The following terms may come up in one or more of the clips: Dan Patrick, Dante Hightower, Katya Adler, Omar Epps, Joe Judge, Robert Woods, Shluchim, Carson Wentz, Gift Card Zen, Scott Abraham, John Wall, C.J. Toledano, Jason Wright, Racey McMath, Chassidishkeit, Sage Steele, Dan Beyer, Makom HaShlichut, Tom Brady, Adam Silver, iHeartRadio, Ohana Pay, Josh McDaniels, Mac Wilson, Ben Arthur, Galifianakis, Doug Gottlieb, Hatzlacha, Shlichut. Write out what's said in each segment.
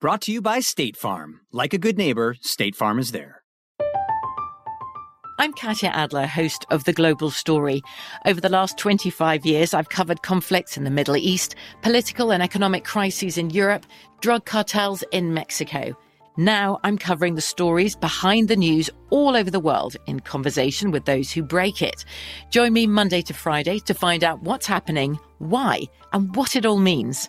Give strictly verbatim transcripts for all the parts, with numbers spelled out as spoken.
Brought to you by State Farm. Like a good neighbor, State Farm is there. I'm Katya Adler, host of The Global Story. Over the last twenty-five years, I've covered conflicts in the Middle East, political and economic crises in Europe, drug cartels in Mexico. Now I'm covering the stories behind the news all over the world in conversation with those who break it. Join me Monday to Friday to find out what's happening, why, and what it all means.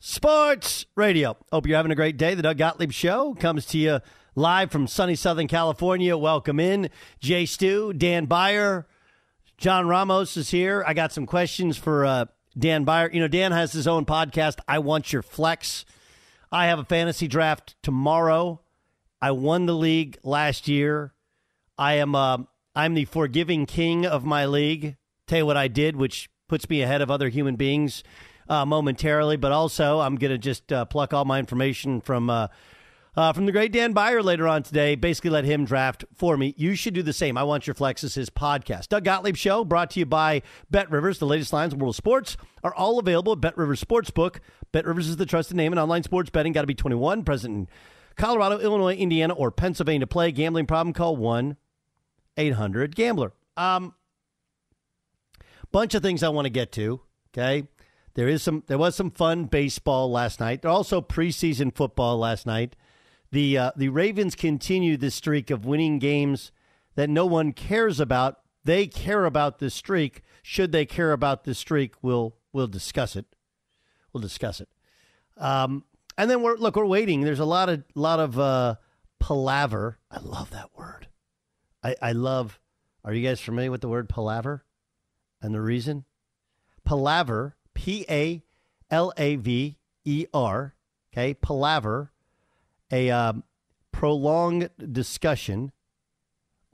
Sports Radio. Hope you're having a great day. The Doug Gottlieb Show comes to you live from sunny Southern California. Welcome in. Jay Stu, Dan Beyer, John Ramos is here. I got some questions for uh, Dan Beyer. You know, Dan has his own podcast, I Want Your Flex. I have a fantasy draft tomorrow. I won the league last year. I am uh, I'm the forgiving king of my league. Tell you what I did, which puts me ahead of other human beings uh, momentarily. But also, I'm going to just uh, pluck all my information from uh, uh, from the great Dan Beyer later on today. Basically, let him draft for me. You should do the same. I Want Your Flex is his podcast. Doug Gottlieb Show, brought to you by BetRivers. The latest lines in world of sports are all available at BetRivers Sportsbook. BetRivers is the trusted name in online sports betting. Got to be twenty-one, present in Colorado, Illinois, Indiana, or Pennsylvania to play. Gambling problem, call one eight hundred gambler. Um, bunch of things I want to get to, okay? There is some. There was some fun baseball last night. There also preseason football last night. The, uh, the Ravens continue this streak of winning games that no one cares about. They care about this streak. Should they care about this streak, we'll, we'll discuss it. We'll discuss it. Um, and then, we're look, we're waiting. There's a lot of lot of uh, palaver. I love that word. I, I love, are you guys familiar with the word palaver and the reason? Palaver, P A L A V E R, okay, palaver, a um, prolonged discussion,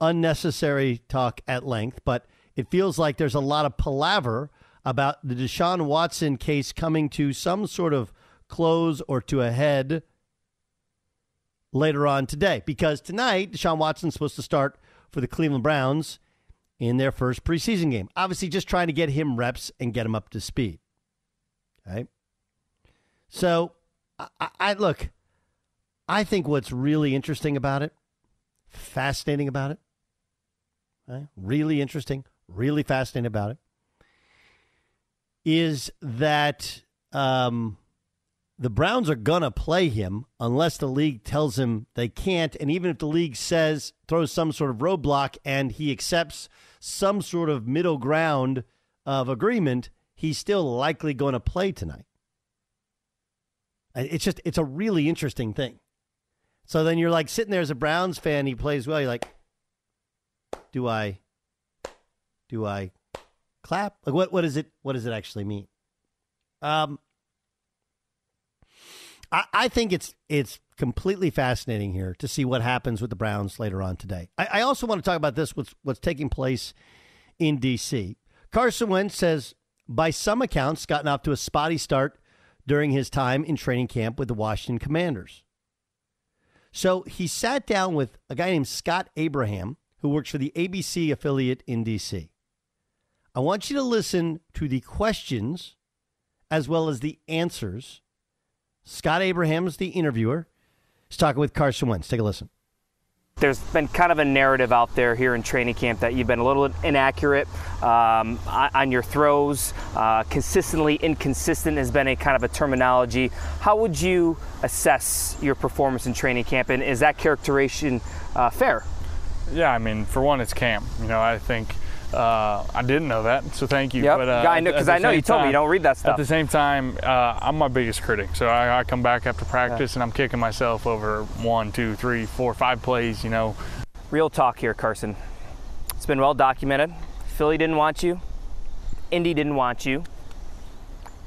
unnecessary talk at length, but it feels like there's a lot of palaver about the Deshaun Watson case coming to some sort of close or to a head later on today. Because tonight, Deshaun Watson's supposed to start for the Cleveland Browns in their first preseason game. Obviously, just trying to get him reps and get him up to speed. Okay. So, I, I look, I think what's really interesting about it, fascinating about it, okay? really interesting, really fascinating about it, is that um, the Browns are going to play him unless the league tells him they can't. And even if the league says, throws some sort of roadblock and he accepts some sort of middle ground of agreement, he's still likely going to play tonight. It's just, it's a really interesting thing. So then you're like sitting there as a Browns fan, he plays well. You're like, do I, do I clap? Like what, what is it? What does it actually mean? Um, I, I think it's, it's completely fascinating here to see what happens with the Browns later on today. I, I also want to talk about this, what's, what's taking place in D C. Carson Wentz says, by some accounts, gotten off to a spotty start during his time in training camp with the Washington Commanders. So he sat down with a guy named Scott Abraham, who works for the A B C affiliate in D C. I want you to listen to the questions as well as the answers. Scott Abraham is the interviewer. He's talking with Carson Wentz. Take a listen. There's been kind of a narrative out there here in training camp that you've been a little inaccurate um, on your throws. Uh, consistently inconsistent has been a kind of a terminology. How would you assess your performance in training camp, and is that characterization uh, fair? Yeah, I mean, for one, it's camp. You know, I think uh, I didn't know that, so thank you. Yep, because uh, I, I know you told time, me you don't read that stuff. At the same time, uh, I'm my biggest critic, so I, I come back after practice yeah. and I'm kicking myself over one, two, three, four, five plays, you know. Real talk here, Carson. It's been well documented. Philly didn't want you. Indy didn't want you.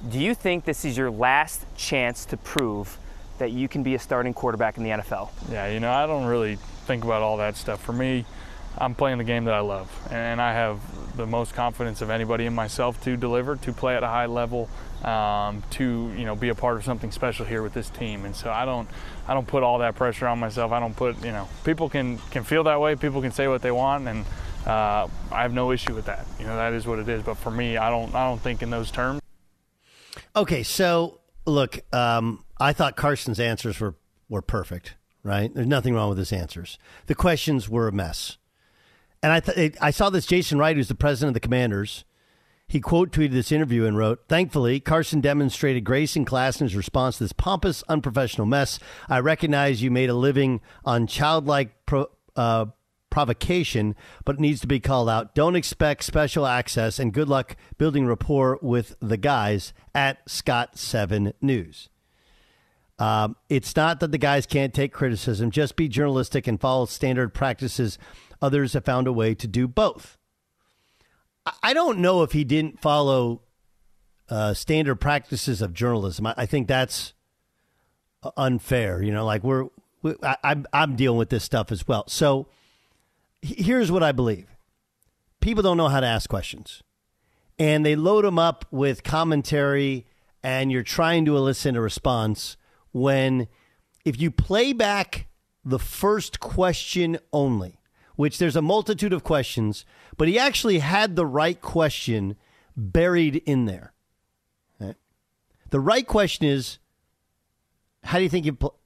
Do you think this is your last chance to prove that you can be a starting quarterback in the N F L? Yeah, you know, I don't really think about all that stuff. For me, I'm playing the game that I love, and I have the most confidence of anybody in myself to deliver, to play at a high level, um, to you know be a part of something special here with this team. And so I don't, I don't put all that pressure on myself. I don't put you know people can can feel that way. People can say what they want, and uh, I have no issue with that. You know that is what it is. But for me, I don't I don't think in those terms. Okay, so look, um, I thought Carson's answers were were perfect. Right? There's nothing wrong with his answers. The questions were a mess. And I th- I saw this Jason Wright, who's the president of the Commanders. He quote tweeted this interview and wrote, "Thankfully, Carson demonstrated grace and class in his response to this pompous, unprofessional mess. I recognize you made a living on childlike pro- uh, provocation, but it needs to be called out. Don't expect special access, and good luck building rapport with the guys at Scott seven News." Um, it's not that the guys can't take criticism. Just be journalistic and follow standard practices. Others have found a way to do both. I don't know if he didn't follow uh, standard practices of journalism. I, I think that's unfair. You know, like we're we, I, I'm, I'm dealing with this stuff as well. So here's what I believe. People don't know how to ask questions, and they load them up with commentary, and you're trying to elicit a response. When, if you play back the first question only, which there's a multitude of questions, but he actually had the right question buried in there. Right? The right question is, how do you think you pl-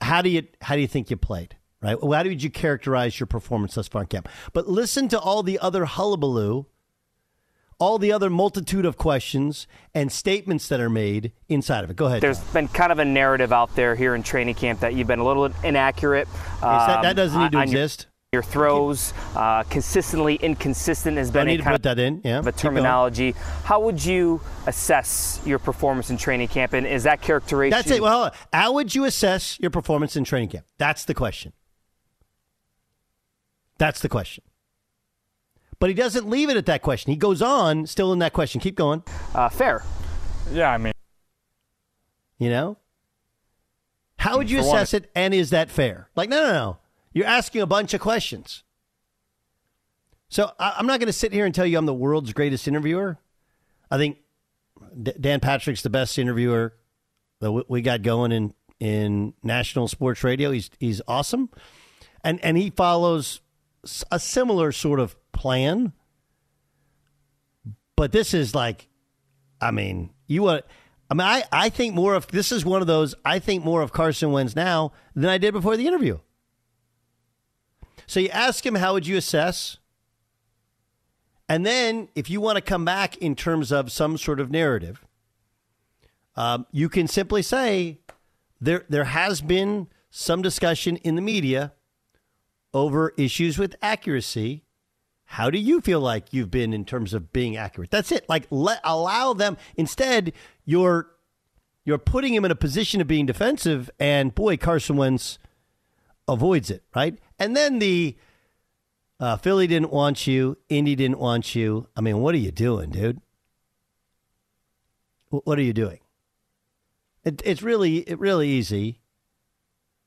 how do you how do you think you played? Right? How did you characterize your performance thus far in camp? But listen to all the other hullabaloo, all the other multitude of questions and statements that are made inside of it. Go ahead. There's been kind of a narrative out there here in training camp that you've been a little inaccurate. Um, that, that doesn't need to exist. Your, your throws, uh, consistently inconsistent has been I need a, kind to put of, that in. Yeah. a terminology. How would you assess your performance in training camp, and is that characterization? That's it. Well, how would you assess your performance in training camp? That's the question. That's the question. But he doesn't leave it at that question. He goes on still in that question. Keep going. Uh, fair. Yeah, I mean. You know? How would you assess it, and is that fair? Like, no, no, no. You're asking a bunch of questions. So I, I'm not going to sit here and tell you I'm the world's greatest interviewer. I think D- Dan Patrick's the best interviewer that w- we got going in, in national sports radio. He's he's awesome. And and he follows a similar sort of plan, but this is like, I mean, you want, I mean, I, I think more of, this is one of those, I think more of Carson Wentz now than I did before the interview. So you ask him, how would you assess? And then if you want to come back in terms of some sort of narrative, um, you can simply say there there has been some discussion in the media over issues with accuracy. How do you feel like you've been in terms of being accurate? That's it. Like, let, allow them. Instead, you're you're putting him in a position of being defensive, and boy, Carson Wentz avoids it, right? And then the uh, Philly didn't want you, Indy didn't want you. I mean, what are you doing, dude? W- what are you doing? It, it's really, it really easy.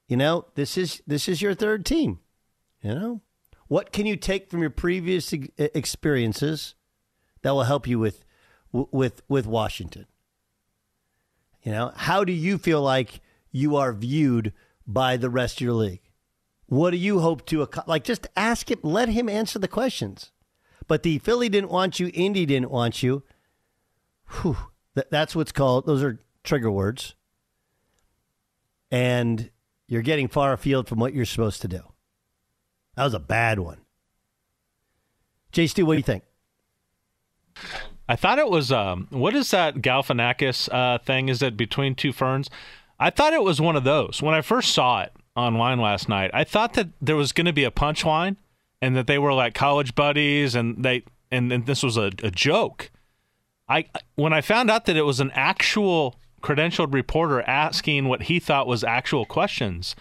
You know, this is this is your third team. You know. What can you take from your previous experiences that will help you with, with, with Washington? You know, how do you feel like you are viewed by the rest of your league? What do you hope to accomplish? Like, just ask him, let him answer the questions. But the Philly didn't want you, Indy didn't want you. Whew, that, that's what's called, those are trigger words. And you're getting far afield from what you're supposed to do. That was a bad one. Jay Stu, what do you think? I thought it was, um, what is that Galifianakis uh, thing? Is it Between Two Ferns? I thought it was one of those. When I first saw it online last night, I thought that there was going to be a punchline and that they were like college buddies and they and, and this was a, a joke. I When I found out that it was an actual credentialed reporter asking what he thought was actual questions,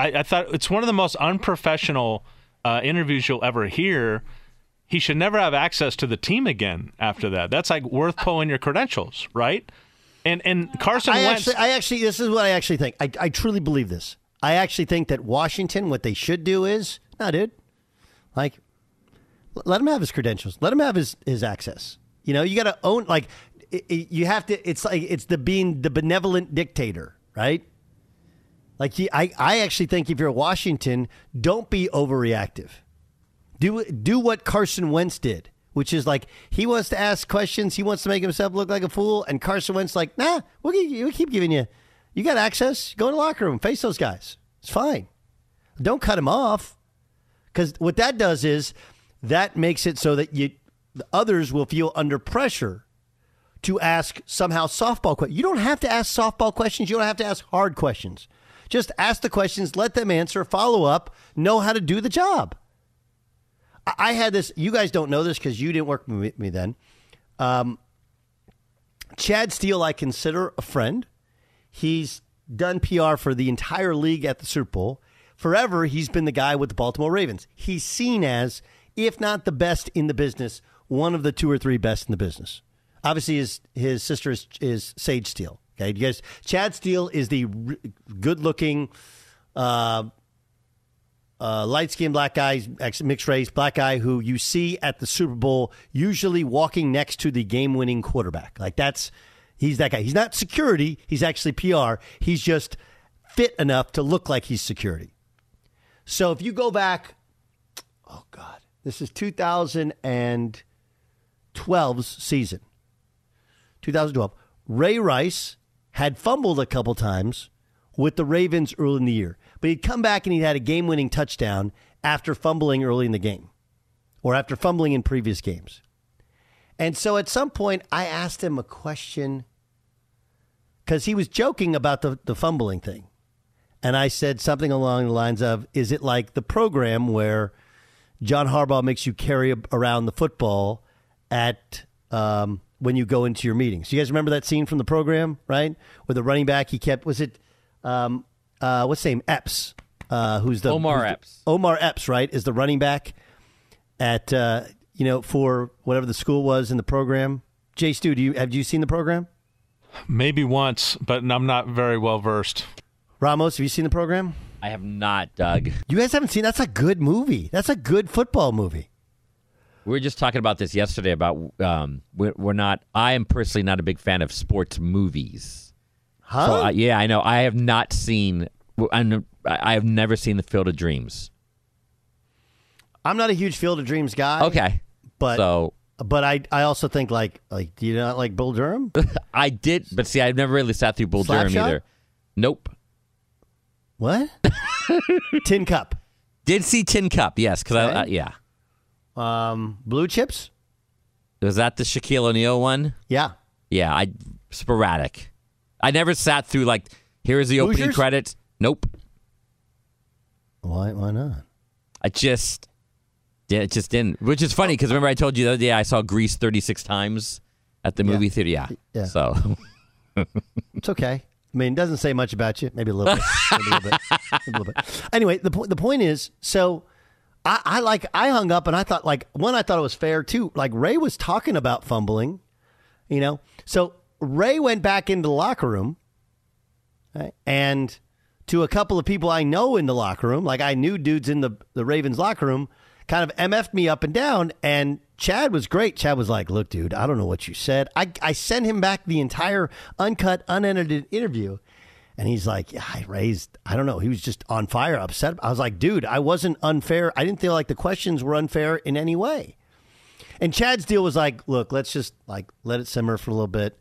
I, I thought it's one of the most unprofessional uh, interviews you'll ever hear. He should never have access to the team again after that. That's like worth pulling your credentials, right? And and Carson I Wentz. Actually, I actually, this is what I actually think. I, I truly believe this. I actually think that Washington, what they should do is, nah, dude, like, let him have his credentials. Let him have his, his access. You know, you got to own, like, it, it, you have to, it's like, it's the being the benevolent dictator, right? Like, he, I, I actually think if you're Washington, don't be overreactive. Do do what Carson Wentz did, which is like, he wants to ask questions. He wants to make himself look like a fool. And Carson Wentz like, nah, we'll, give you, we'll keep giving you. You got access. Go in the locker room. Face those guys. It's fine. Don't cut him off. Because what that does is that makes it so that you the others will feel under pressure to ask somehow softball questions. You don't have to ask softball questions. You don't have to ask hard questions. Just ask the questions, let them answer, follow up, know how to do the job. I had this, you guys don't know this because you didn't work with me then. Um, Chad Steele, I consider a friend. He's done P R for the entire league at the Super Bowl. Forever, he's been the guy with the Baltimore Ravens. He's seen as, if not the best in the business, one of the two or three best in the business. Obviously, his, his sister is, is Sage Steele. Okay, you guys, Chad Steele is the r- good-looking, uh, uh, light-skinned black guy, mixed-race black guy who you see at the Super Bowl, usually walking next to the game-winning quarterback. Like, that's, he's that guy. He's not security. He's actually P R. He's just fit enough to look like he's security. So if you go back, oh, God, this is twenty twelve's season, twenty twelve. Ray Rice had fumbled a couple times with the Ravens early in the year, but he'd come back and he had a game-winning touchdown after fumbling early in the game or after fumbling in previous games. And so at some point, I asked him a question because he was joking about the, the fumbling thing. And I said something along the lines of, is it like the program where John Harbaugh makes you carry around the football at um, – when you go into your meetings? You guys remember that scene from the program, right? Where the running back, he kept, was it, um, uh, what's his name? Epps. Uh, who's the Omar who's Epps. The, Omar Epps, right, is the running back at, uh, you know, for whatever the school was in the program. Jay Stu, do you, have you seen the program? Maybe once, but I'm not very well versed. Ramos, have you seen the program? I have not, Doug. You guys haven't seen, that's a good movie. That's a good football movie. We were just talking about this yesterday about um, we're, we're not – I am personally not a big fan of sports movies. Huh? So, uh, yeah, I know. I have not seen – I have never seen The Field of Dreams. I'm not a huge Field of Dreams guy. Okay. But so, but I, I also think like – like do you not like Bull Durham? I did. But see, I've never really sat through Bull Slap Durham shot? Either. Nope. What? Tin Cup. Did see Tin Cup, yes. Because okay. I uh, – yeah. Um, blue chips? Was that the Shaquille O'Neal one? Yeah. Yeah, I sporadic. I never sat through, like, here's the opening Hoosiers? Credits. Nope. Why? Why not? I just, yeah, it just didn't. Which is funny, because remember I told you the other day I saw Grease thirty-six times at the movie yeah. theater? Yeah. yeah. So. It's okay. I mean, it doesn't say much about you. Maybe a little bit. Maybe a little bit. Maybe a little bit. Anyway, the, po- the point is, so... I, I like I hung up and I thought like one I thought it was fair too. Like Ray was talking about fumbling, you know. So Ray went back into the locker room, right? And to a couple of people I know in the locker room, like I knew dudes in the the Ravens locker room, kind of M F'd me up and down. And Chad was great. Chad was like, "Look, dude, I don't know what you said." I I sent him back the entire uncut, unedited interview. And he's like, yeah, I raised, I don't know. He was just on fire, upset. I was like, dude, I wasn't unfair. I didn't feel like the questions were unfair in any way. And Chad's deal was like, look, let's just like let it simmer for a little bit.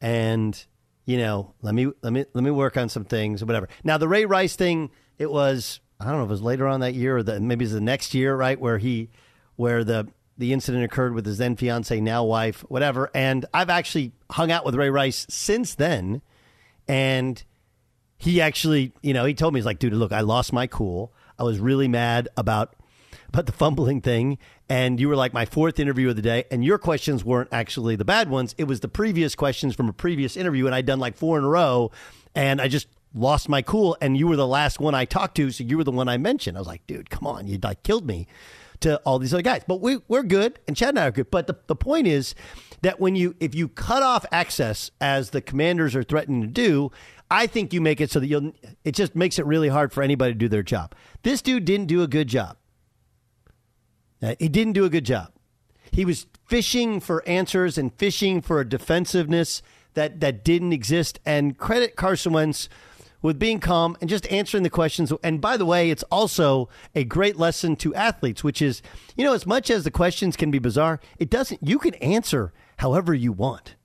And, you know, let me, let me, let me work on some things or whatever. Now, the Ray Rice thing, it was, I don't know if it was later on that year or the, maybe it's the next year, right? Where he, where the, the incident occurred with his then fiance, now wife, whatever. And I've actually hung out with Ray Rice since then. And he actually, you know, he told me, he's like, dude, look, I lost my cool. I was really mad about about the fumbling thing. And you were like my fourth interview of the day. And your questions weren't actually the bad ones. It was the previous questions from a previous interview. And I'd done like four in a row. And I just lost my cool. And you were the last one I talked to. So you were the one I mentioned. I was like, dude, come on. You like killed me to all these other guys. But we, we're good. And Chad and I are good. But the, the point is that when you, if you cut off access, as the Commanders are threatening to do, I think you make it so that you'll, it just makes it really hard for anybody to do their job. This dude didn't do a good job. Uh, he didn't do a good job. He was fishing for answers and fishing for a defensiveness that, that didn't exist. And credit Carson Wentz with being calm and just answering the questions. And by the way, it's also a great lesson to athletes, which is, you know, as much as the questions can be bizarre, it doesn't, you can answer however you want.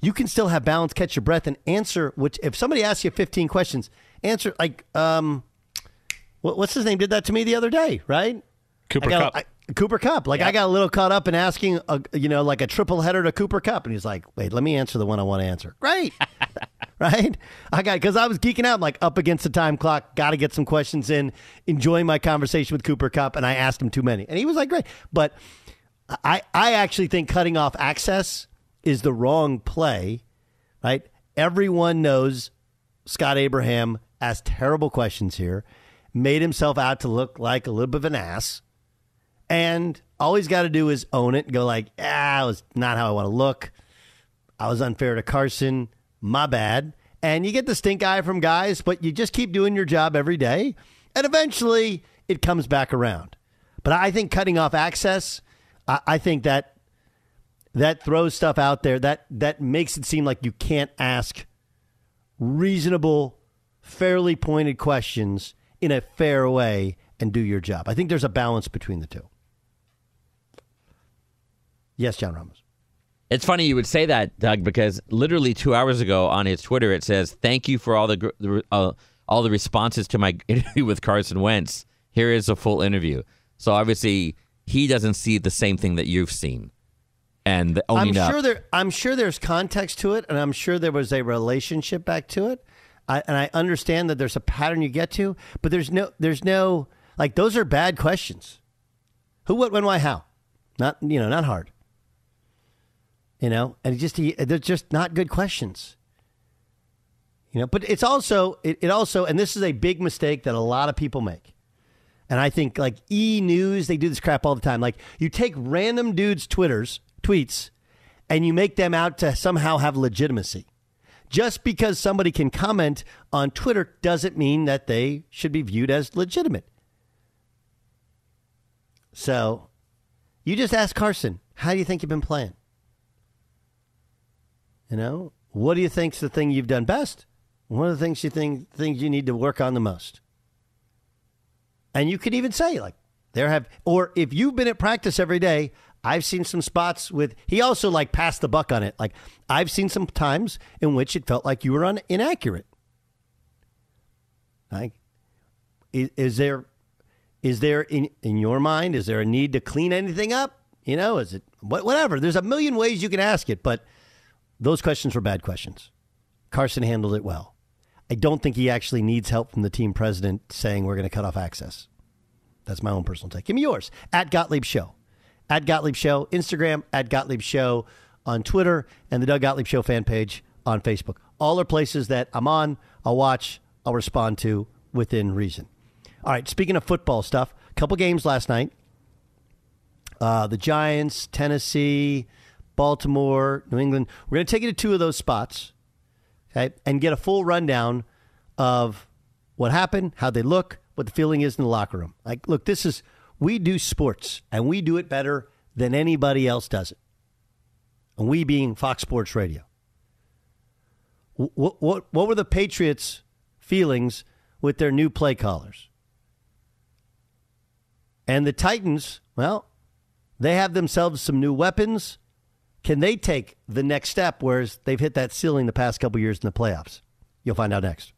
You can still have balance, catch your breath, and answer. Which, if somebody asks you fifteen questions, answer like, um, what, what's his name? Did that to me the other day, right? Cooper Kupp. I, Cooper Kupp. Like yeah. I got a little caught up in asking, a, you know, like a triple header to Cooper Kupp, and he's like, "Wait, let me answer the one I want to answer." Great, right? I got because I was geeking out, I'm like up against the time clock. Got to get some questions in. Enjoying my conversation with Cooper Kupp, and I asked him too many, and he was like, "Great," but I, I actually think cutting off access is the wrong play, right? Everyone knows Scott Abraham asked terrible questions here, made himself out to look like a little bit of an ass, and all he's got to do is own it and go like, ah, that was not how I want to look. I was unfair to Carson. My bad. And you get the stink eye from guys, but you just keep doing your job every day, and eventually it comes back around. But I think cutting off access, I, I think that That throws stuff out there that that makes it seem like you can't ask reasonable, fairly pointed questions in a fair way and do your job. I think there's a balance between the two. Yes, John Ramos. It's funny you would say that, Doug, because literally two hours ago on his Twitter, it says, thank you for all the uh, all the responses to my interview with Carson Wentz. Here is a full interview. So obviously he doesn't see the same thing that you've seen. And I'm sure there, I'm sure there's context to it, and I'm sure there was a relationship back to it. I, and I understand that there's a pattern you get to, but there's no, there's no, like those are bad questions. Who, what, when, why, how? Not, you know, not hard. You know, and it just he, they're just not good questions. You know, but it's also it, it also, and this is a big mistake that a lot of people make. And I think like E! News, they do this crap all the time. Like you take random dudes' Twitters. tweets, and you make them out to somehow have legitimacy. Just because somebody can comment on Twitter doesn't mean that they should be viewed as legitimate. So you just ask Carson, how do you think you've been playing? You know, what do you think's the thing you've done best? What are the things you think things you need to work on the most? And you could even say like there have, or if you've been at practice every day, I've seen some spots with, he also like passed the buck on it. Like I've seen some times in which it felt like you were un, inaccurate. Like, is, is there, is there in, in your mind, is there a need to clean anything up? You know, is it whatever? There's a million ways you can ask it, but those questions were bad questions. Carson handled it well. I don't think he actually needs help from the team president saying we're going to cut off access. That's my own personal take. Give me yours. At Gottlieb Show. At Gottlieb Show. Instagram. At Gottlieb Show on Twitter. And the Doug Gottlieb Show fan page on Facebook. All are places that I'm on, I'll watch, I'll respond to within reason. All right, speaking of football stuff, a couple games last night. Uh, the Giants, Tennessee, Baltimore, New England. We're going to take you to two of those spots, okay, and get a full rundown of what happened, how they look, what the feeling is in the locker room. Like, look, this is, we do sports, and we do it better than anybody else does it. And we being Fox Sports Radio. What, what, what were the Patriots' feelings with their new play callers? And the Titans, well, they have themselves some new weapons. Can they take the next step, whereas they've hit that ceiling the past couple years in the playoffs? You'll find out next.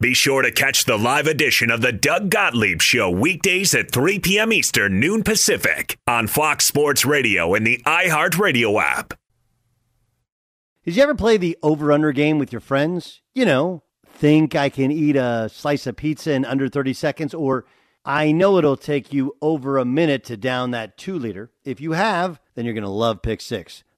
Be sure to catch the live edition of the Doug Gottlieb Show weekdays at three p.m. Eastern, noon Pacific, on Fox Sports Radio and the iHeartRadio app. Did you ever play the over-under game with your friends? You know, think I can eat a slice of pizza in under thirty seconds, or I know it'll take you over a minute to down that two-liter. If you have, then you're going to love Pick Six,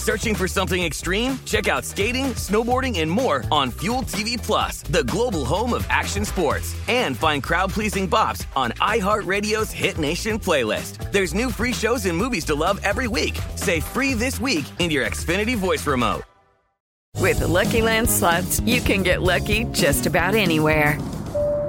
Searching for something extreme? Check out skating, snowboarding, and more on Fuel T V Plus, the global home of action sports. And find crowd-pleasing bops on iHeartRadio's Hit Nation playlist. There's new free shows and movies to love every week. Say free this week in your Xfinity voice remote. With the Lucky Land Slots, you can get lucky just about anywhere.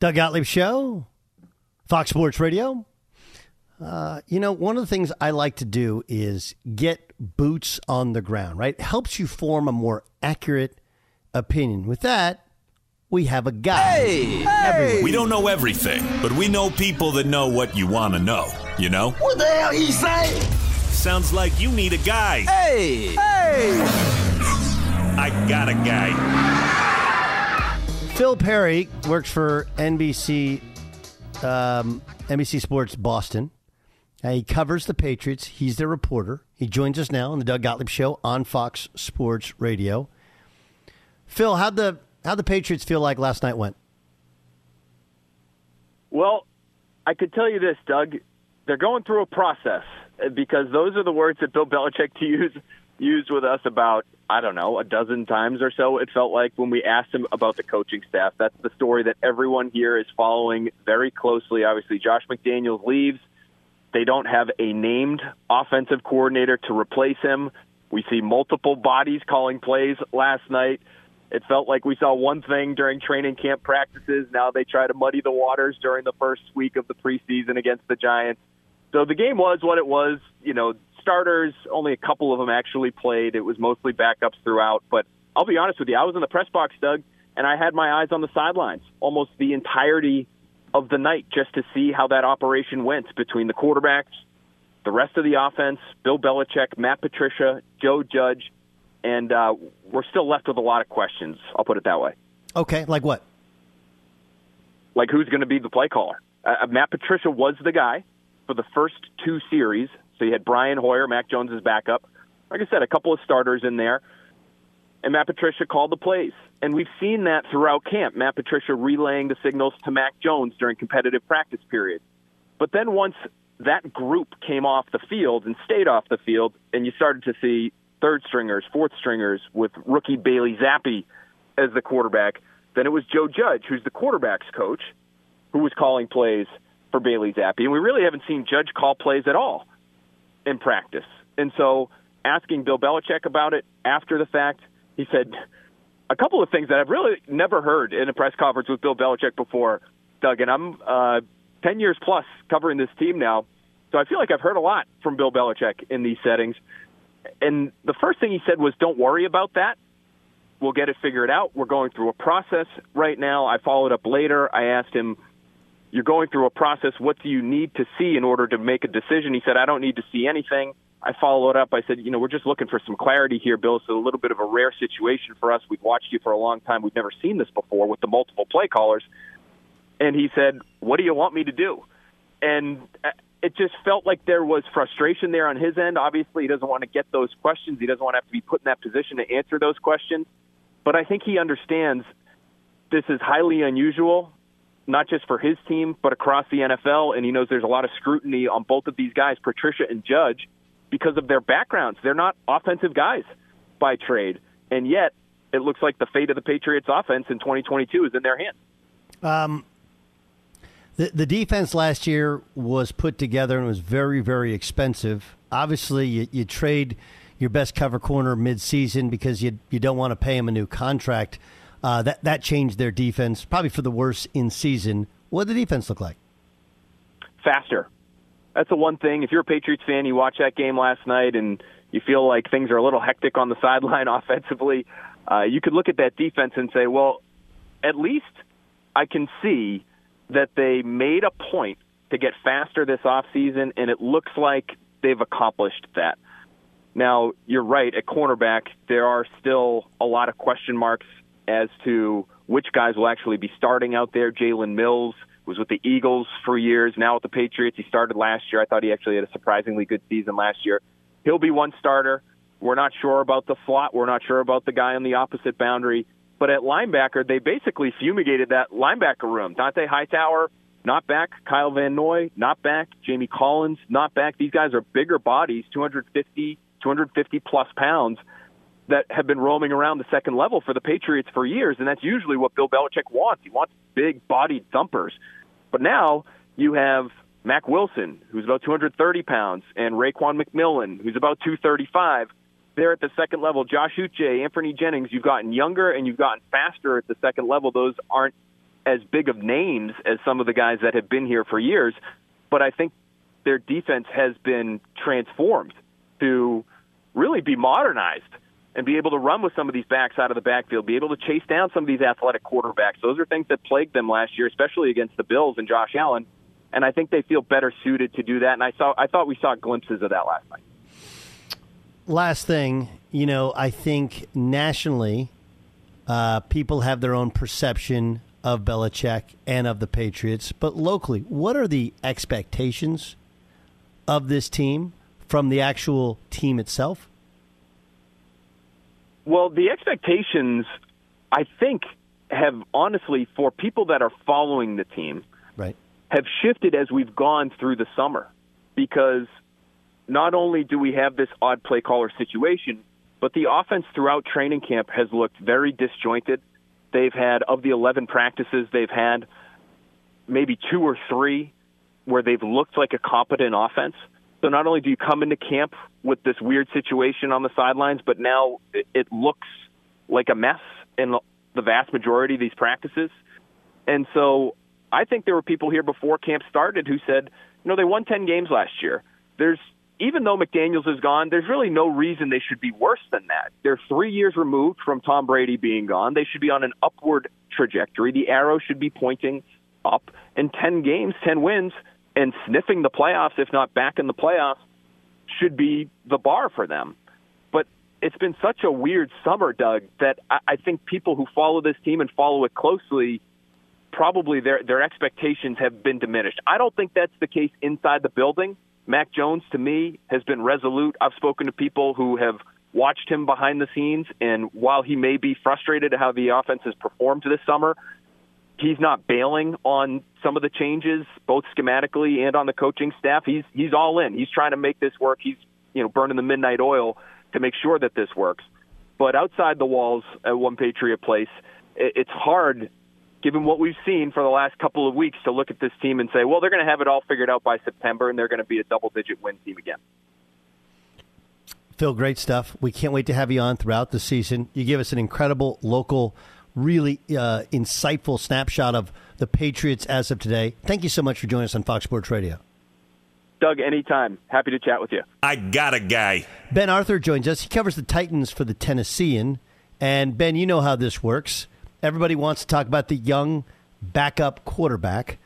Doug Gottlieb Show, Fox Sports Radio. Uh, you know, one of the things I like to do is get boots on the ground, right? It helps you form a more accurate opinion. With that, we have a guy. Hey! hey. We don't know everything, but we know people that know what you want to know, you know? What the hell he say? Sounds like you need a guy. Hey! Hey! I got a guy. Phil Perry works for N B C, um, N B C Sports Boston. Uh, he covers the Patriots. He's their reporter. He joins us now on the Doug Gottlieb Show on Fox Sports Radio. Phil, how'd the... How'd the Patriots feel like last night went? Well, I could tell you this, Doug. They're going through a process because those are the words that Bill Belichick to use, used with us about, I don't know, a dozen times or so, it felt like, when we asked him about the coaching staff. That's the story that everyone here is following very closely. Obviously, Josh McDaniels leaves. They don't have a named offensive coordinator to replace him. We see multiple bodies calling plays last night. It felt like we saw one thing during training camp practices. Now they try to muddy the waters during the first week of the preseason against the Giants. So the game was what it was. You know, starters, only a couple of them actually played. It was mostly backups throughout. But I'll be honest with you, I was in the press box, Doug, and I had my eyes on the sidelines almost the entirety of the night just to see how that operation went between the quarterbacks, the rest of the offense, Bill Belichick, Matt Patricia, Joe Judge. And uh, we're still left with a lot of questions. I'll put it that way. Okay, like what? Like who's going to be the play caller? Uh, Matt Patricia was the guy for the first two series. So you had Brian Hoyer, Mac Jones' backup. Like I said, a couple of starters in there. And Matt Patricia called the plays. And we've seen that throughout camp. Matt Patricia relaying the signals to Mac Jones during competitive practice periods. But then once that group came off the field and stayed off the field, and you started to see third stringers, fourth stringers, with rookie Bailey Zappe as the quarterback. Then it was Joe Judge, who's the quarterback's coach, who was calling plays for Bailey Zappe. And we really haven't seen Judge call plays at all in practice. And so asking Bill Belichick about it after the fact, he said a couple of things that I've really never heard in a press conference with Bill Belichick before, Doug. And I'm uh, ten years plus covering this team now, so I feel like I've heard a lot from Bill Belichick in these settings. And the first thing he said was, don't worry about that. We'll get it figured out. We're going through a process right now. I followed up later. I asked him, you're going through a process. What do you need to see in order to make a decision? He said, I don't need to see anything. I followed up. I said, you know, we're just looking for some clarity here, Bill. It's a little bit of a rare situation for us. We've watched you for a long time. We've never seen this before with the multiple play callers. And he said, what do you want me to do? And it just felt like there was frustration there on his end. Obviously, he doesn't want to get those questions. He doesn't want to have to be put in that position to answer those questions. But I think he understands this is highly unusual, not just for his team, but across the N F L. And he knows there's a lot of scrutiny on both of these guys, Patricia and Judge, because of their backgrounds. They're not offensive guys by trade. And yet, it looks like the fate of the Patriots offense in twenty twenty-two is in their hands. Um. The, the defense last year was put together and was very, very expensive. Obviously, you, you trade your best cover corner midseason because you you don't want to pay him a new contract. Uh, that, that changed their defense, probably for the worse in season. What did the defense look like? Faster. That's the one thing. If you're a Patriots fan, you watch that game last night and you feel like things are a little hectic on the sideline offensively, uh, you could look at that defense and say, well, at least I can see that they made a point to get faster this offseason, and it looks like they've accomplished that. Now, you're right, at cornerback, there are still a lot of question marks as to which guys will actually be starting out there. Jalen Mills was with the Eagles for years, now with the Patriots. He started last year. I thought he actually had a surprisingly good season last year. He'll be one starter. We're not sure about the slot. We're not sure about the guy on the opposite boundary. But at linebacker, they basically fumigated that linebacker room. Dante Hightower, not back. Kyle Van Noy, not back. Jamie Collins, not back. These guys are bigger bodies, two hundred fifty, two hundred fifty-plus pounds, that have been roaming around the second level for the Patriots for years, and that's usually what Bill Belichick wants. He wants big-bodied dumpers. But now you have Mac Wilson, who's about two hundred thirty pounds, and Raekwon McMillan, who's about two thirty-five. There at the second level, Josh Uche, Anthony Jennings, you've gotten younger and you've gotten faster at the second level. Those aren't as big of names as some of the guys that have been here for years, but I think their defense has been transformed to really be modernized and be able to run with some of these backs out of the backfield, be able to chase down some of these athletic quarterbacks. Those are things that plagued them last year, especially against the Bills and Josh Allen. And I think they feel better suited to do that. And I saw, I thought we saw glimpses of that last night. Last thing, you know, I think nationally, uh, people have their own perception of Belichick and of the Patriots. But locally, what are the expectations of this team from the actual team itself? Well, the expectations, I think, have honestly, for people that are following the team, right, have shifted as we've gone through the summer. Because not only do we have this odd play caller situation, but the offense throughout training camp has looked very disjointed. They've had, of the eleven practices, they've had maybe two or three where they've looked like a competent offense. So not only do you come into camp with this weird situation on the sidelines, but now it looks like a mess in the vast majority of these practices. And so I think there were people here before camp started who said, you know, they won ten games last year. There's, even though McDaniels is gone, there's really no reason they should be worse than that. They're three years removed from Tom Brady being gone. They should be on an upward trajectory. The arrow should be pointing up. And ten games, ten wins, and sniffing the playoffs, if not back in the playoffs, should be the bar for them. But it's been such a weird summer, Doug, that I think people who follow this team and follow it closely, probably their their expectations have been diminished. I don't think that's the case inside the building. Mac Jones, to me, has been resolute. I've spoken to people who have watched him behind the scenes, and while he may be frustrated at how the offense has performed this summer, he's not bailing on some of the changes, both schematically and on the coaching staff. He's he's all in. He's trying to make this work. He's, you know, burning the midnight oil to make sure that this works. But outside the walls at One Patriot Place, it's hard, given what we've seen for the last couple of weeks, to look at this team and say, well, they're going to have it all figured out by September, and they're going to be a double-digit win team again. Phil, great stuff. We can't wait to have you on throughout the season. You give us an incredible local, really uh, insightful snapshot of the Patriots as of today. Thank you so much for joining us on Fox Sports Radio. Doug, anytime. Happy to chat with you. I got a guy. Ben Arthur joins us. He covers the Titans for the Tennessean. And, Ben, you know how this works. Everybody wants to talk about the young backup quarterback.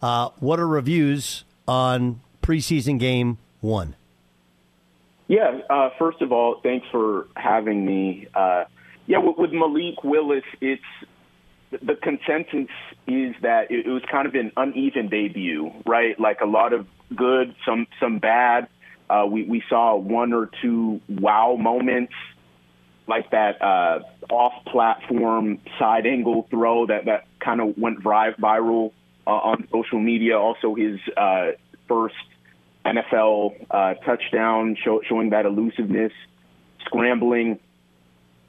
Uh, what are reviews on preseason game one? Yeah, uh, first of all, thanks for having me. Uh Yeah, with Malik Willis, it's the consensus is that it was kind of an uneven debut, right? Like a lot of good, some some bad. Uh, we we saw one or two wow moments, like that uh, off-platform side angle throw that that kind of went viral uh, on social media. Also, his uh, first N F L uh, touchdown, show, showing that elusiveness, scrambling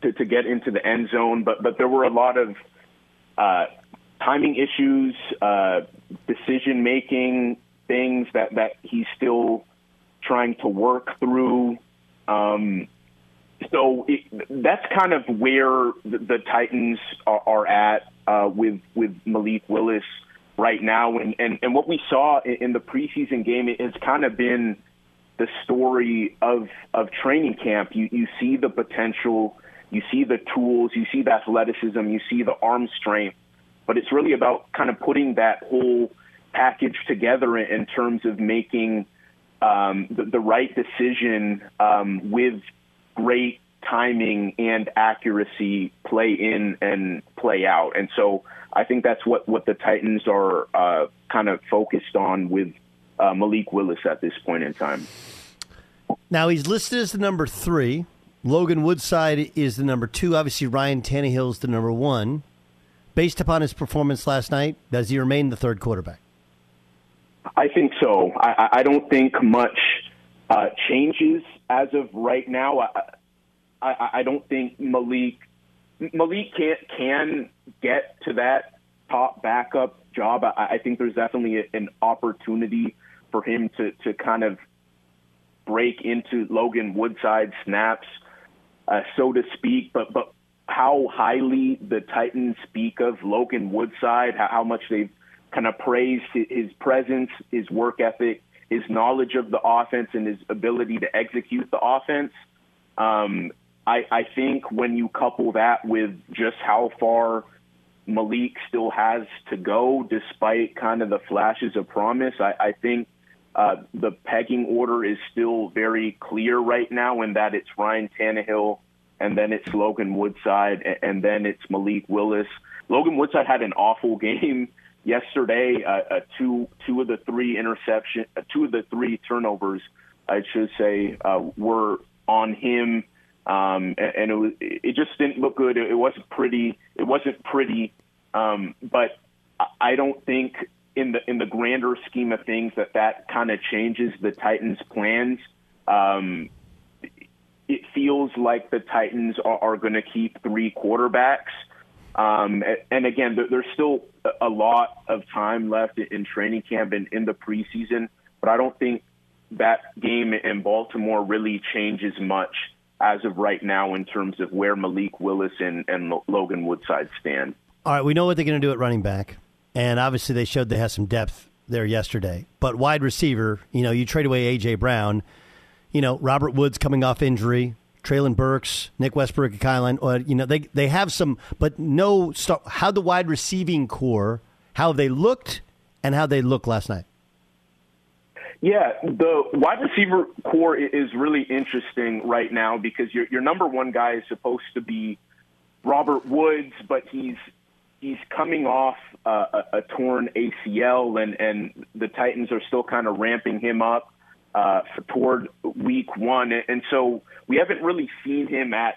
To, to get into the end zone, but but there were a lot of uh, timing issues, uh, decision making things that, that he's still trying to work through. Um, so it, that's kind of where the, the Titans are, are at uh, with with Malik Willis right now, and and, and what we saw in, in the preseason game has kind of been the story of of training camp. You you see the potential. You see the tools, you see the athleticism, you see the arm strength, but it's really about kind of putting that whole package together in terms of making um, the, the right decision um, with great timing and accuracy, play in and play out. And so I think that's what, what the Titans are uh, kind of focused on with uh, Malik Willis at this point in time. Now he's listed as the number three. Logan Woodside is the number two. Obviously, Ryan Tannehill is the number one. Based upon his performance last night, does he remain the third quarterback? I think so. I, I don't think much uh, changes as of right now. I, I, I don't think Malik Malik can can get to that top backup job. I, I think there's definitely a, an opportunity for him to, to kind of break into Logan Woodside's snaps, Uh, so to speak, but but how highly the Titans speak of Logan Woodside, how, how much they've kind of praised his presence, his work ethic, his knowledge of the offense, and his ability to execute the offense. Um, I, I think when you couple that with just how far Malik still has to go, despite kind of the flashes of promise, I, I think uh, the pecking order is still very clear right now, in that it's Ryan Tannehill, and then it's Logan Woodside, and then it's Malik Willis. Logan Woodside had an awful game yesterday. Uh, uh, two two of the three interception, uh, two of the three turnovers, I should say, uh, were on him. Um, and it, was, it just didn't look good. It wasn't pretty. It wasn't pretty. Um, but I don't think in the in the grander scheme of things that that kind of changes the Titans' plans. Um, it feels like the Titans are, are going to keep three quarterbacks. Um, and again, there, there's still a lot of time left in training camp and in the preseason. But I don't think that game in Baltimore really changes much as of right now in terms of where Malik Willis and, and Logan Woodside stand. All right, we know what they're going to do at running back. And obviously they showed they have some depth there yesterday. But wide receiver, you know, you trade away A J. Brown. You know, Robert Woods coming off injury. Treylon Burks, Nick Westbrook, and Kylan. Uh, you know, they they have some, but no start. How the wide receiving core, how they looked and how they looked last night. Yeah, the wide receiver core is really interesting right now because your your number one guy is supposed to be Robert Woods, but he's he's coming off uh, a, a torn A C L, and, and the Titans are still kind of ramping him up uh, for toward week one. And so we haven't really seen him at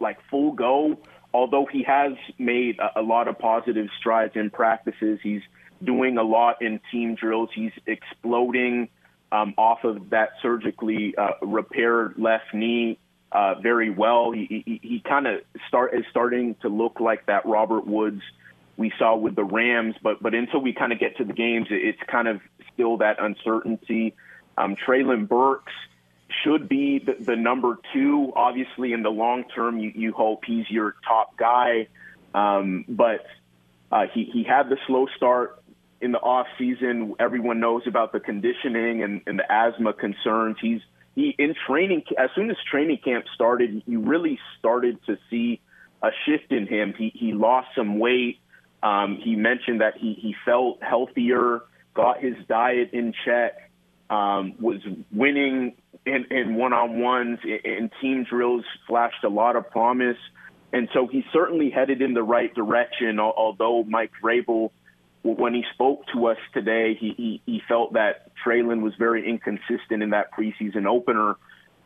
like full go, although he has made a, a lot of positive strides in practices. He's doing a lot in team drills. He's exploding um, off of that surgically uh, repaired left knee uh, very well. He, he, he kind of start is starting to look like that Robert Woods we saw with the Rams, but but until we kind of get to the games, it's kind of still that uncertainty. Um, Treylon Burks should be the, the number two. Obviously, in the long term, you, you hope he's your top guy, um, but uh, he, he had the slow start in the off season. Everyone knows about the conditioning and, and the asthma concerns. He's he in training. As soon as training camp started, you really started to see a shift in him. He he lost some weight. Um, he mentioned that he, he felt healthier, got his diet in check, um, was winning in, in one-on-ones and team drills, flashed a lot of promise. And so he's certainly headed in the right direction, although Mike Vrabel, when he spoke to us today, he, he, he felt that Treylon was very inconsistent in that preseason opener.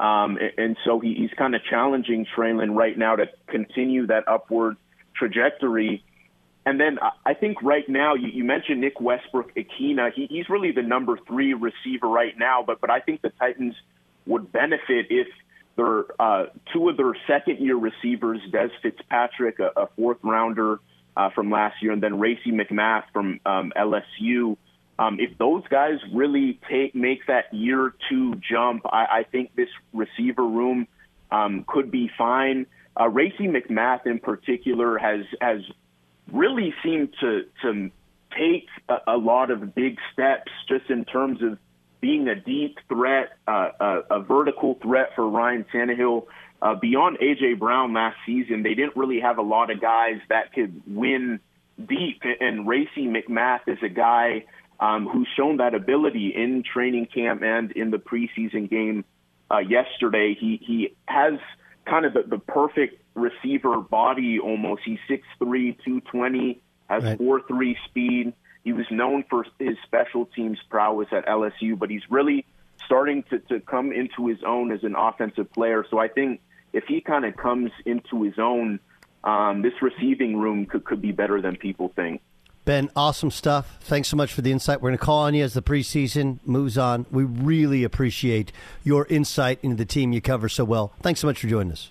Um, and so he, he's kind of challenging Treylon right now to continue that upward trajectory. And then I think right now, you, you mentioned Nick Westbrook Akina. He, he's really the number three receiver right now, but, but I think the Titans would benefit if their uh, two of their second-year receivers, Des Fitzpatrick, a, a fourth-rounder, Uh, from last year, and then Racey McMath from um, L S U. Um, if those guys really take make that year two jump, I, I think this receiver room um, could be fine. Uh, Racey McMath in particular has has really seemed to to take a, a lot of big steps just in terms of being a deep threat, uh, a, a vertical threat for Ryan Tannehill. Uh, beyond A J. Brown last season, they didn't really have a lot of guys that could win deep, and Racey McMath is a guy um, who's shown that ability in training camp and in the preseason game uh, yesterday. He he has kind of the, the perfect receiver body almost. He's six three, two twenty, has right. four three speed. He was known for his special teams prowess at L S U, but he's really starting to, to come into his own as an offensive player. So I think if he kind of comes into his own, um, this receiving room could, could be better than people think. Ben, awesome stuff. Thanks so much for the insight. We're going to call on you as the preseason moves on. We really appreciate your insight into the team you cover so well. Thanks so much for joining us.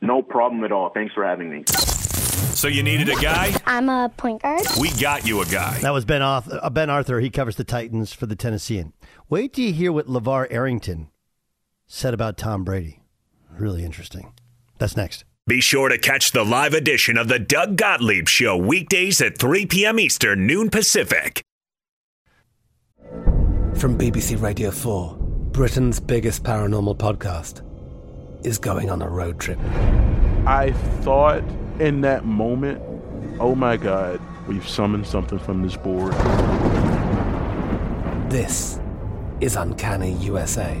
No problem at all. Thanks for having me. So you needed a guy? I'm a point guard. We got you a guy. That was Ben Arthur. Uh, Ben Arthur. He covers the Titans for the Tennessean. Wait till you hear what LeVar Arrington said about Tom Brady. Really interesting. That's next. Be sure to catch the live edition of the Doug Gottlieb Show weekdays at three p.m. Eastern, noon Pacific. From B B C Radio four, Britain's biggest paranormal podcast is going on a road trip. I thought in that moment, oh my God, we've summoned something from this board. This is Uncanny U S A.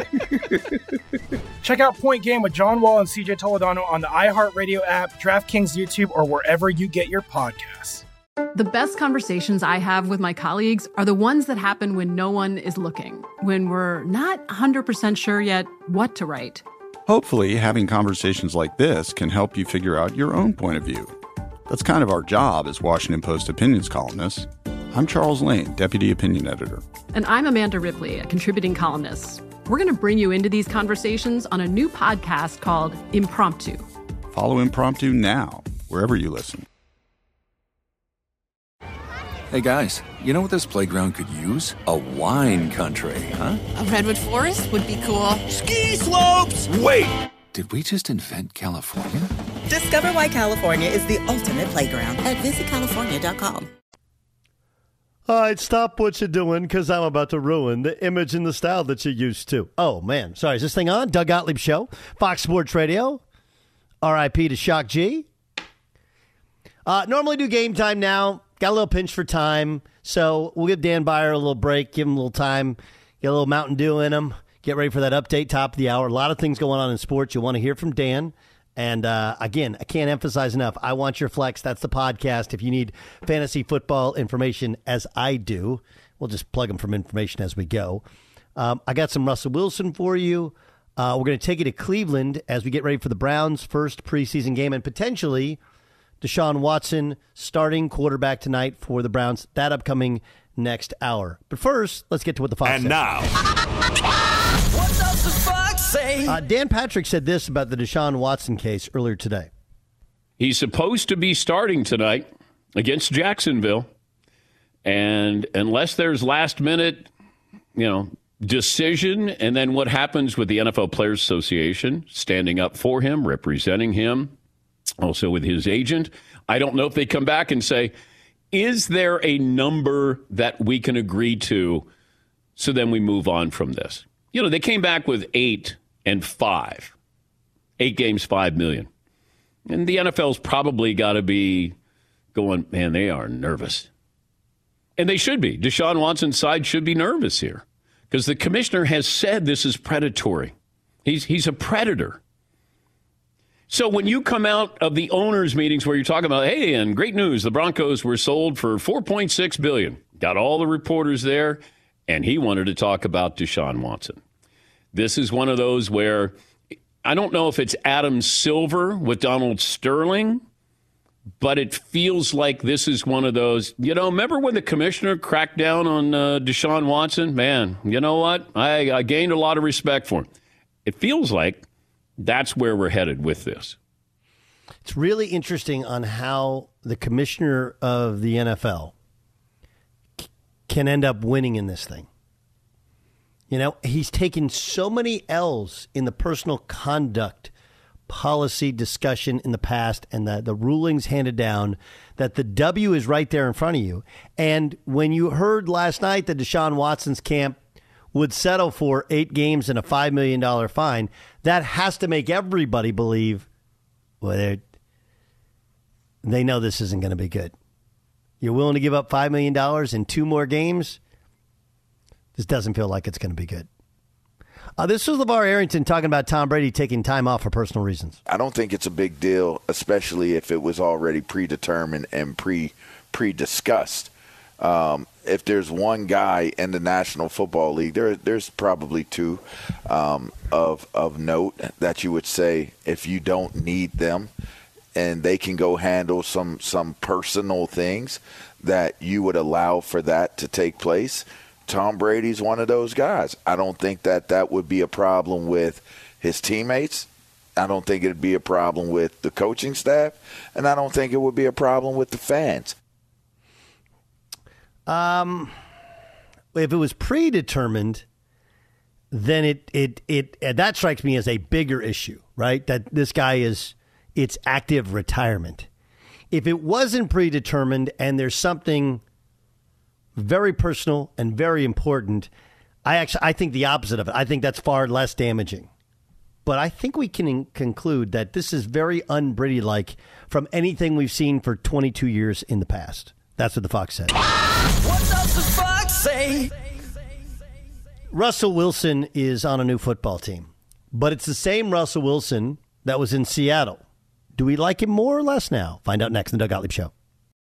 it? Check out Point Game with John Wall and C J Toledano on the iHeartRadio app, DraftKings YouTube, or wherever you get your podcasts. The best conversations I have with my colleagues are the ones that happen when no one is looking, when we're not one hundred percent sure yet what to write. Hopefully, having conversations like this can help you figure out your own point of view. That's kind of our job as Washington Post opinions columnists. I'm Charles Lane, Deputy Opinion Editor. And I'm Amanda Ripley, a contributing columnist. We're going to bring you into these conversations on a new podcast called Impromptu. Follow Impromptu now, wherever you listen. Hey, guys, you know what this playground could use? A wine country, huh? A redwood forest would be cool. Ski slopes! Wait! Did we just invent California? Discover why California is the ultimate playground at visit california dot com. All right, stop what you're doing, because I'm about to ruin the image and the style that you're used to. Oh, man. Sorry, is this thing on? Doug Gottlieb Show, Fox Sports Radio, R I P to Shock G. Uh, normally do game time now. Got a little pinch for time, so we'll give Dan Beyer a little break, give him a little time, get a little Mountain Dew in him, get ready for that update, top of the hour. A lot of things going on in sports. You'll want to hear from Dan. And, uh, again, I can't emphasize enough, I Want Your Flex. That's the podcast. If you need fantasy football information, as I do, we'll just plug them from information as we go. Um, I got some Russell Wilson for you. Uh, we're going to take you to Cleveland as we get ready for the Browns' first preseason game and potentially Deshaun Watson starting quarterback tonight for the Browns. That upcoming next hour. But first, let's get to what the Fox And said. Now... Uh, Dan Patrick said this about the Deshaun Watson case earlier today. He's supposed to be starting tonight against Jacksonville. And unless there's last minute, you know, decision, and then what happens with the N F L Players Association standing up for him, representing him, also with his agent. I don't know if they come back and say, is there a number that we can agree to so then we move on from this? You know, they came back with eight and five. Eight games, five million. And the N F L's probably got to be going, man, they are nervous. And they should be. Deshaun Watson's side should be nervous here because the commissioner has said this is predatory. He's he's a predator. So when you come out of the owners' meetings where you're talking about, hey, and great news, the Broncos were sold for four point six billion dollars. Got all the reporters there, and he wanted to talk about Deshaun Watson. This is one of those where I don't know if it's Adam Silver with Donald Sterling, but it feels like this is one of those, you know, remember when the commissioner cracked down on uh, Deshaun Watson? Man, you know what? I, I gained a lot of respect for him. It feels like that's where we're headed with this. It's really interesting on how the commissioner of the N F L c- can end up winning in this thing. You know, he's taken so many L's in the personal conduct policy discussion in the past and the, the rulings handed down that the W is right there in front of you. And when you heard last night that Deshaun Watson's camp would settle for eight games and a five million dollars fine, that has to make everybody believe, well, they know this isn't going to be good. You're willing to give up five million dollars in two more games? This doesn't feel like it's going to be good. Uh, this was LeVar Arrington talking about Tom Brady taking time off for personal reasons. I don't think it's a big deal, especially if it was already predetermined and pre pre-discussed. Um, if there's one guy in the National Football League, there there's probably two um, of of note that you would say if you don't need them and they can go handle some some personal things that you would allow for that to take place. Tom Brady's one of those guys. I don't think that that would be a problem with his teammates. I don't think it'd be a problem with the coaching staff, and I don't think it would be a problem with the fans. Um, if it was predetermined, then it it it and that strikes me as a bigger issue, right? That this guy is it's active retirement. If it wasn't predetermined and there's something very personal and very important, I actually I think the opposite of it. I think that's far less damaging. But I think we can in- conclude that this is very un-Brady-like from anything we've seen for twenty-two years in the past. That's what the Fox said. What does the Fox say? Russell Wilson is on a new football team, but it's the same Russell Wilson that was in Seattle. Do we like him more or less now? Find out next in the Doug Gottlieb Show.